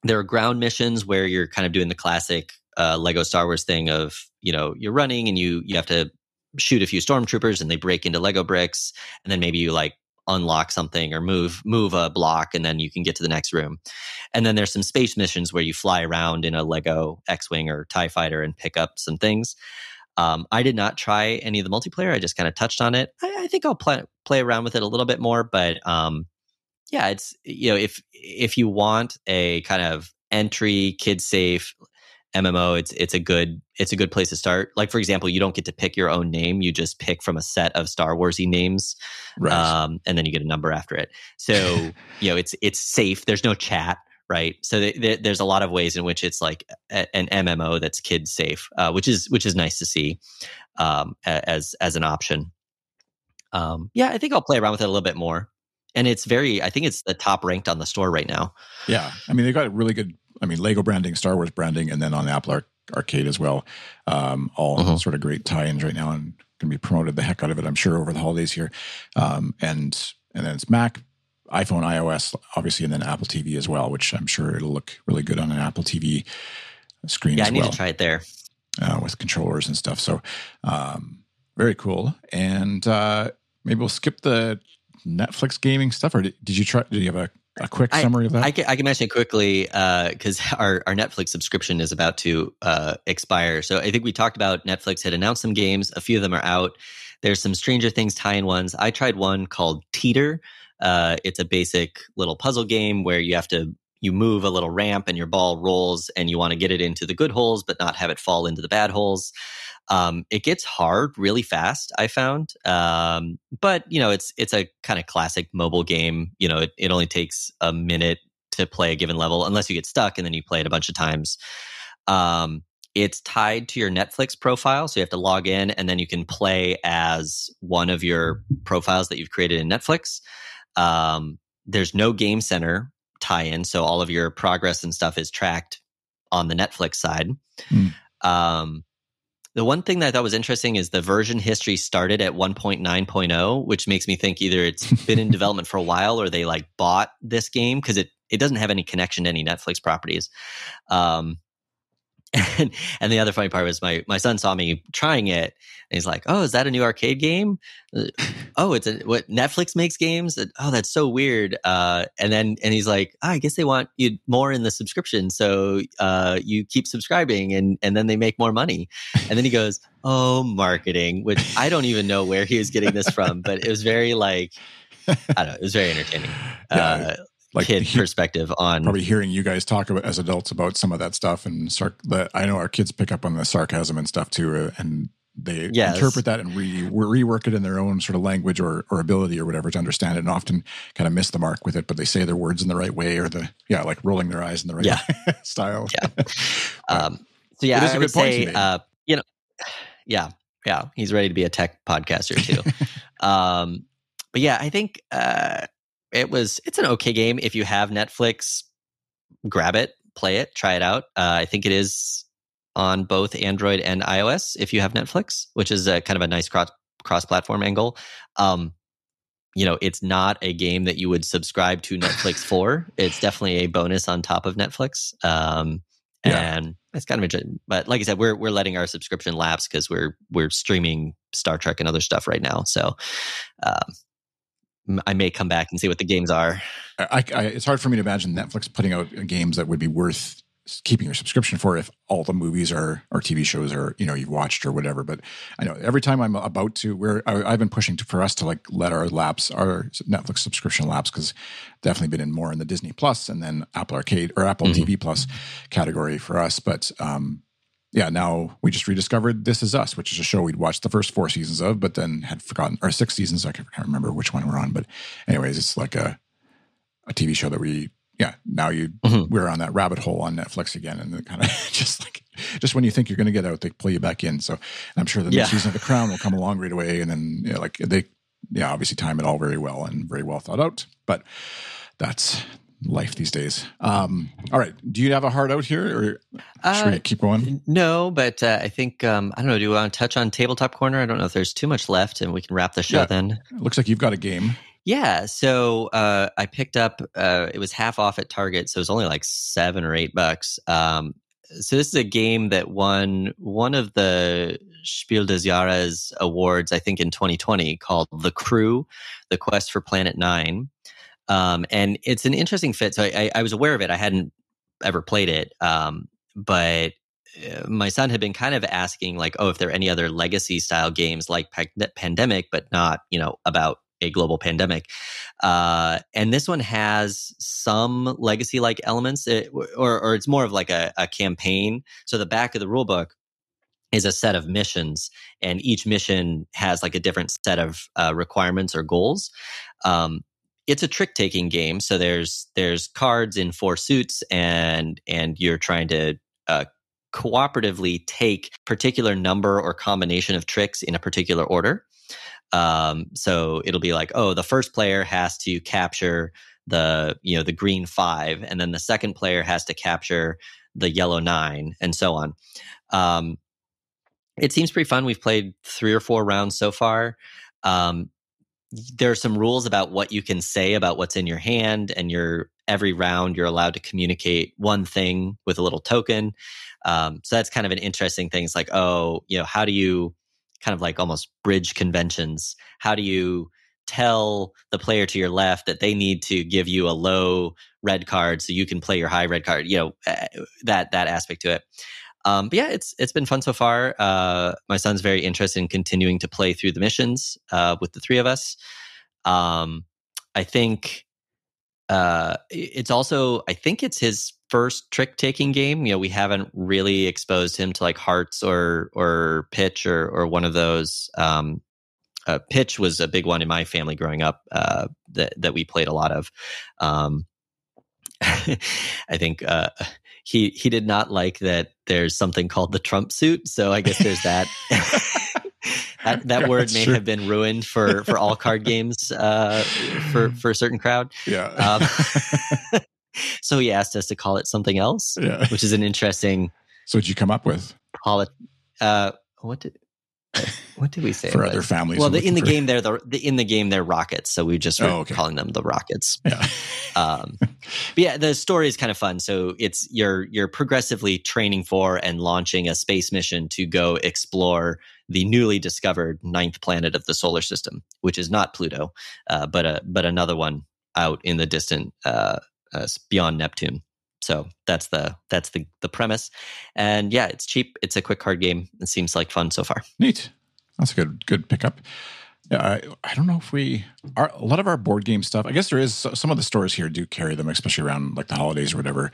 There are ground missions where you're kind of doing the classic Lego Star Wars thing of, you know, you're running and you have to shoot a few stormtroopers and they break into Lego bricks. And then maybe you like unlock something or move a block and then you can get to the next room. And then there's some space missions where you fly around in a Lego X-Wing or TIE Fighter and pick up some things. I did not try any of the multiplayer. I just kind of touched on it. I think I'll play around with it a little bit more, but... yeah, it's, you know, if you want a kind of entry kid safe MMO, it's a good place to start. Like for example, you don't get to pick your own name; you just pick from a set of Star Warsy names, right. And then you get a number after it. So you know, it's safe. There's no chat, right? So there's a lot of ways in which it's like an MMO that's kid safe, which is nice to see as an option. Yeah, I think I'll play around with it a little bit more. And it's I think it's the top ranked on the store right now. Yeah. I mean, they've got a really good, Lego branding, Star Wars branding, and then on Apple Arcade as well. All sort of great tie-ins right now and going to be promoted the heck out of it, I'm sure, over the holidays here. And then it's Mac, iPhone, iOS, obviously, and then Apple TV as well, which I'm sure it'll look really good on an Apple TV screen as well. Yeah, I need to try it there. With controllers and stuff. So very cool. And Maybe we'll skip the Netflix gaming stuff. Or did you try? Did you have a quick summary of that? I can mention it quickly because our Netflix subscription is about to expire. So I think we talked about Netflix had announced some games. A few of them are out. There's some Stranger Things tie-in ones. I tried one called Teeter. It's a basic little puzzle game where you move a little ramp and your ball rolls and you want to get it into the good holes but not have it fall into the bad holes. It gets hard really fast, I found. But, you know, it's a kind of classic mobile game. You know, it only takes a minute to play a given level unless you get stuck and then you play it a bunch of times. It's tied to your Netflix profile, so you have to log in and then you can play as one of your profiles that you've created in Netflix. There's no game center tie-in, so all of your progress and stuff is tracked on the Netflix side. The one thing that I thought was interesting is the version history started at 1.9.0, which makes me think either it's been in development for a while or they like bought this game because it doesn't have any connection to any Netflix properties. And the other funny part was my son saw me trying it, and he's like, "Oh, is that a new arcade game? Oh, it's what Netflix makes games? Oh, that's so weird." And he's like, "Oh, I guess they want you more in the subscription, so you keep subscribing, and then they make more money." And then he goes, "Oh, marketing," which I don't even know where he was getting this from, but it was very it was very entertaining. Yeah. Perspective on probably hearing you guys talk about as adults about some of that stuff, and I know our kids pick up on the sarcasm and stuff too, and they interpret that and rework it in their own sort of language or ability or whatever to understand it, and often kind of miss the mark with it, but they say their words in the right way, or rolling their eyes in the right style. Yeah. So yeah, I would say he's ready to be a tech podcaster too. But yeah, I think. It's an okay game. If you have Netflix, grab it, play it, try it out. I think it is on both Android and iOS if you have Netflix, which is a kind of a nice cross-platform angle. It's not a game that you would subscribe to Netflix for. It's definitely a bonus on top of Netflix. And it's kind of interesting. But like I said, we're letting our subscription lapse because we're streaming Star Trek and other stuff right now. So, I may come back and see what the games are. It's hard for me to imagine Netflix putting out games that would be worth keeping your subscription for if all the movies or TV shows are, you've watched or whatever. But I know every time I'm about to, I've been pushing for us to let our Netflix subscription lapse, because definitely been in the Disney Plus and then Apple Arcade or Apple TV Plus category for us. But, now we just rediscovered This Is Us, which is a show we'd watched the first 4 seasons of, but then had forgotten, or 6 seasons. I can't remember which one we're on, but anyways, it's like a TV show that we're on that rabbit hole on Netflix again. And it kind of just when you think you're going to get out, they pull you back in. So I'm sure the next season of The Crown will come along right away. And then obviously time it all very well and very well thought out, but that's life these days. All right. Do you have a heart out here, or should we keep going? No, but I think, I don't know, do you want to touch on Tabletop Corner? I don't know if there's too much left, and we can wrap the show then. It looks like you've got a game. Yeah. So I picked up, it was half off at Target, so it was only like $7 or $8. So this is a game that won one of the Spiel des Jahres awards, I think in 2020, called The Crew, The Quest for Planet Nine. And it's an interesting fit. So I was aware of it. I hadn't ever played it. But my son had been kind of asking if there are any other legacy style games like Pandemic, but not, about a global pandemic. And this one has some legacy like elements, or it's more of a campaign. So the back of the rule book is a set of missions, and each mission has a different set of requirements or goals. It's a trick-taking game, so there's cards in 4 suits, and you're trying to cooperatively take particular number or combination of tricks in a particular order. So it'll be the first player has to capture the green 5, and then the second player has to capture the yellow 9, and so on. It seems pretty fun. We've played 3 or 4 rounds so far. There are some rules about what you can say about what's in your hand, and every round you're allowed to communicate one thing with a little token. So that's kind of an interesting thing. It's how do you kind of like almost bridge conventions. How do you tell the player to your left that they need to give you a low red card so you can play your high red card? You know, that aspect to it. But yeah, it's been fun so far. My son's very interested in continuing to play through the missions with the three of us. I think it's also, I think it's his first trick-taking game. You know, we haven't really exposed him to like hearts or pitch or one of those. Pitch was a big one in my family growing up that we played a lot of. I think he did not like that there's something called the Trump suit. So I guess there's that. That word may have been ruined for all card games for a certain crowd. Yeah. So he asked us to call it something else, which is an interesting. So what did you come up with? Call it. What did we say? For other families. Well, in the game, they're rockets. So we just were calling them the rockets. Yeah. But yeah, the story is kind of fun. So it's you're progressively training for and launching a space mission to go explore the newly discovered 9th planet of the solar system, which is not Pluto, but another one out in the distant beyond Neptune. So that's the premise, and yeah, it's cheap. It's a quick card game. It seems like fun so far. Neat. That's a good pickup. I don't know if a lot of our board game stuff. I guess there is some of the stores here do carry them, especially around like the holidays or whatever.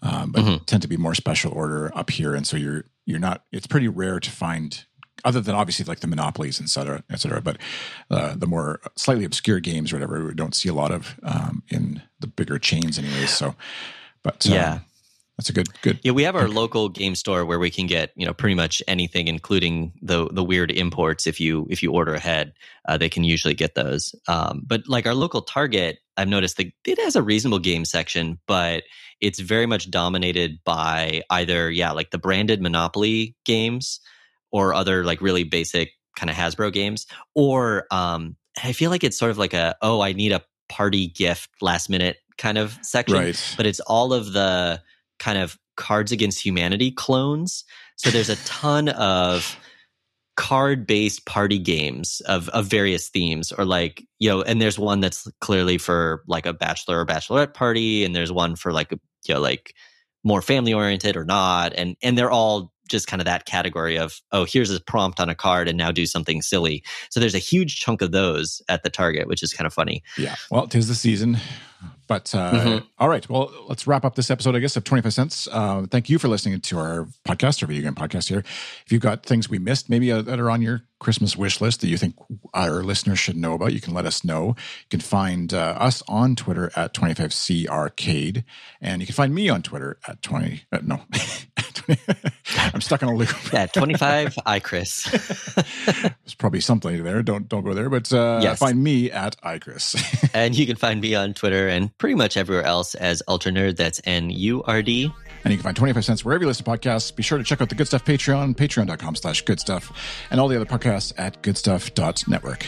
But tend to be more special order up here, and so you're not. It's pretty rare to find, other than obviously like the monopolies, et cetera. But the more slightly obscure games or whatever, we don't see a lot of in the bigger chains, anyways. So. But yeah, that's a good. Yeah, we have our local game store where we can get, you know, pretty much anything, including the weird imports. If you order ahead, they can usually get those. But like our local Target, I've noticed that it has a reasonable game section, but it's very much dominated by either like the branded Monopoly games or other like really basic kind of Hasbro games. Or I feel like it's sort of like I need a party gift last minute kind of section, right. But it's all of the kind of Cards Against Humanity clones. So there's a ton of card-based party games of various themes, or like, you know, and there's one that's clearly for like a bachelor or bachelorette party, and there's one for like, you know, like more family-oriented or not, and they're all just kind of that category of, here's a prompt on a card and now do something silly. So there's a huge chunk of those at the Target, which is kind of funny. Yeah. Well, 'tis the season. But all right. Well, let's wrap up this episode, I guess, of 25 Cents. Thank you for listening to our podcast, our video game podcast here. If you've got things we missed, maybe that are on your Christmas wish list that you think our listeners should know about, you can let us know. You can find us on Twitter at 25C Arcade. And you can find me on Twitter at 20. No. I'm stuck in a loop. Yeah, 25 iChris. There's probably something there. Don't go there. But find me at iChris. And you can find me on Twitter and pretty much everywhere else as UltraNerd. That's NURD. And you can find 25 Cents wherever you listen to podcasts. Be sure to check out the Good Stuff Patreon, patreon.com/goodstuff, and all the other podcasts at goodstuff.network.